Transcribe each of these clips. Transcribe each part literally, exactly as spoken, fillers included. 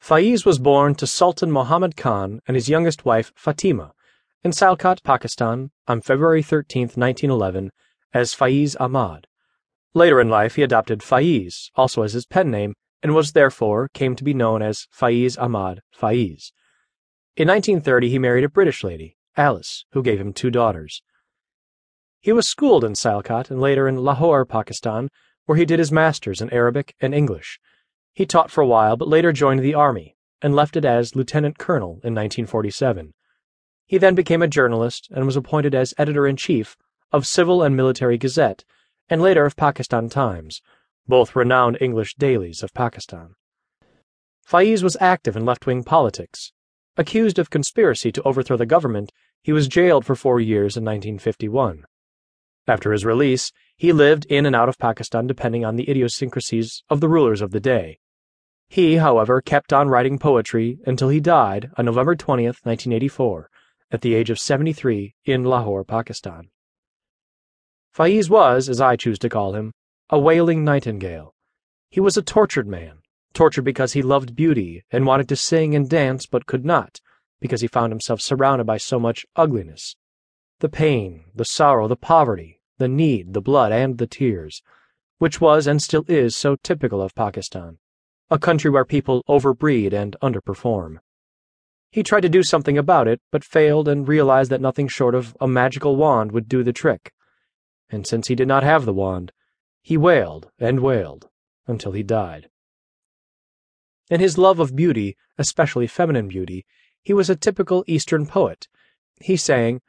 Faiz was born to Sultan Muhammad Khan and his youngest wife, Fatima, in Sialkot, Pakistan, on February thirteenth, nineteen eleven, as Faiz Ahmad. Later in life, he adopted Faiz, also as his pen name, and was therefore came to be known as Faiz Ahmad Faiz. In nineteen thirty, he married a British lady, Alice, who gave him two daughters. He was schooled in Sialkot and later in Lahore, Pakistan, where he did his master's in Arabic and English. He taught for a while but later joined the army and left it as lieutenant colonel in nineteen forty-seven. He then became a journalist and was appointed as editor-in-chief of Civil and Military Gazette and later of Pakistan Times, both renowned English dailies of Pakistan. Faiz was active in left-wing politics. Accused of conspiracy to overthrow the government, he was jailed for four years in nineteen fifty-one. After his release, he lived in and out of Pakistan depending on the idiosyncrasies of the rulers of the day. He, however, kept on writing poetry until he died on November twentieth, nineteen eighty-four, at the age of seventy-three in Lahore, Pakistan. Faiz was, as I choose to call him, a wailing nightingale. He was a tortured man, tortured because he loved beauty and wanted to sing and dance but could not, because he found himself surrounded by so much ugliness. The pain, the sorrow, the poverty, the need, the blood, and the tears, which was and still is so typical of Pakistan, a country where people overbreed and underperform. He tried to do something about it, but failed and realized that nothing short of a magical wand would do the trick. And since he did not have the wand, he wailed and wailed until he died. In his love of beauty, especially feminine beauty, he was a typical Eastern poet. He sang,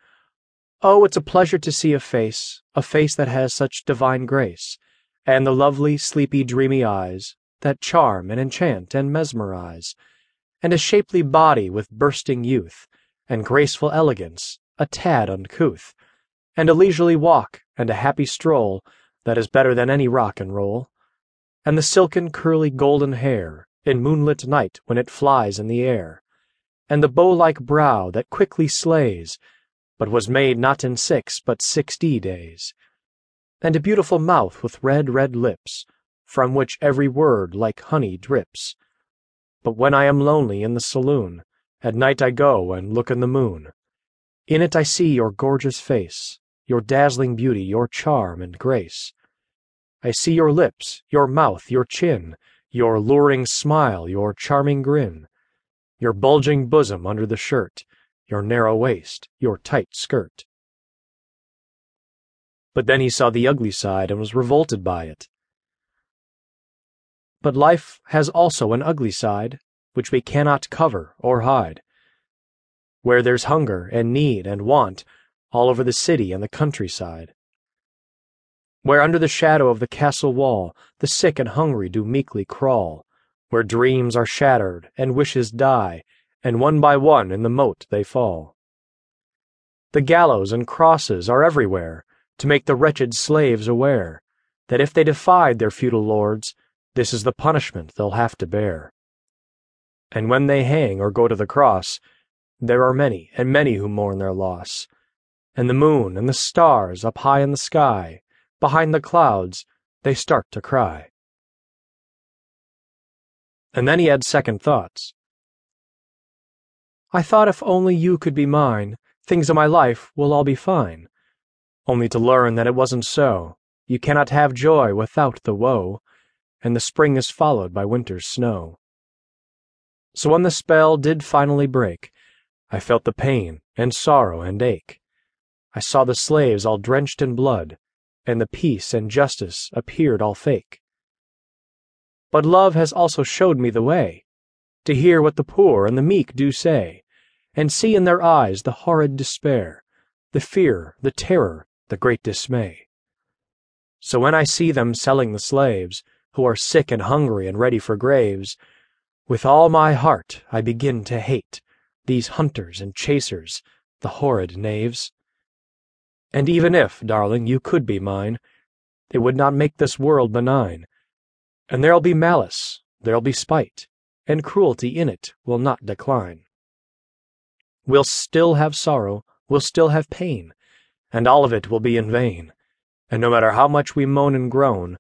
"Oh, it's a pleasure to see a face, a face that has such divine grace, and the lovely, sleepy, dreamy eyes that charm and enchant and mesmerize, and a shapely body with bursting youth, and graceful elegance, a tad uncouth, and a leisurely walk and a happy stroll that is better than any rock and roll, and the silken, curly, golden hair, in moonlit night when it flies in the air, and the bow-like brow that quickly slays, but was made not in six but sixty days, and a beautiful mouth with red, red lips, from which every word like honey drips. But when I am lonely in the saloon, at night I go and look in the moon. In it I see your gorgeous face, your dazzling beauty, your charm and grace. I see your lips, your mouth, your chin, your luring smile, your charming grin, your bulging bosom under the shirt, your narrow waist, your tight skirt." But then he saw the ugly side and was revolted by it. But life has also an ugly side, which we cannot cover or hide. Where there's hunger and need and want all over the city and the countryside. Where under the shadow of the castle wall the sick and hungry do meekly crawl, where dreams are shattered and wishes die, and one by one in the moat they fall. The gallows and crosses are everywhere, to make the wretched slaves aware that if they defied their feudal lords, this is the punishment they'll have to bear. And when they hang or go to the cross, there are many and many who mourn their loss, and the moon and the stars up high in the sky, behind the clouds, they start to cry. And then he had second thoughts. "I thought if only you could be mine, things in my life will all be fine, only to learn that it wasn't so. You cannot have joy without the woe, and the spring is followed by winter's snow. So when the spell did finally break, I felt the pain and sorrow and ache. I saw the slaves all drenched in blood, and the peace and justice appeared all fake. But love has also showed me the way, to hear what the poor and the meek do say, and see in their eyes the horrid despair, the fear, the terror, the great dismay. So when I see them selling the slaves, who are sick and hungry and ready for graves, with all my heart I begin to hate these hunters and chasers, the horrid knaves. And even if, darling, you could be mine, it would not make this world benign. And there'll be malice, there'll be spite, and cruelty in it will not decline. We'll still have sorrow, we'll still have pain, and all of it will be in vain. And no matter how much we moan and groan,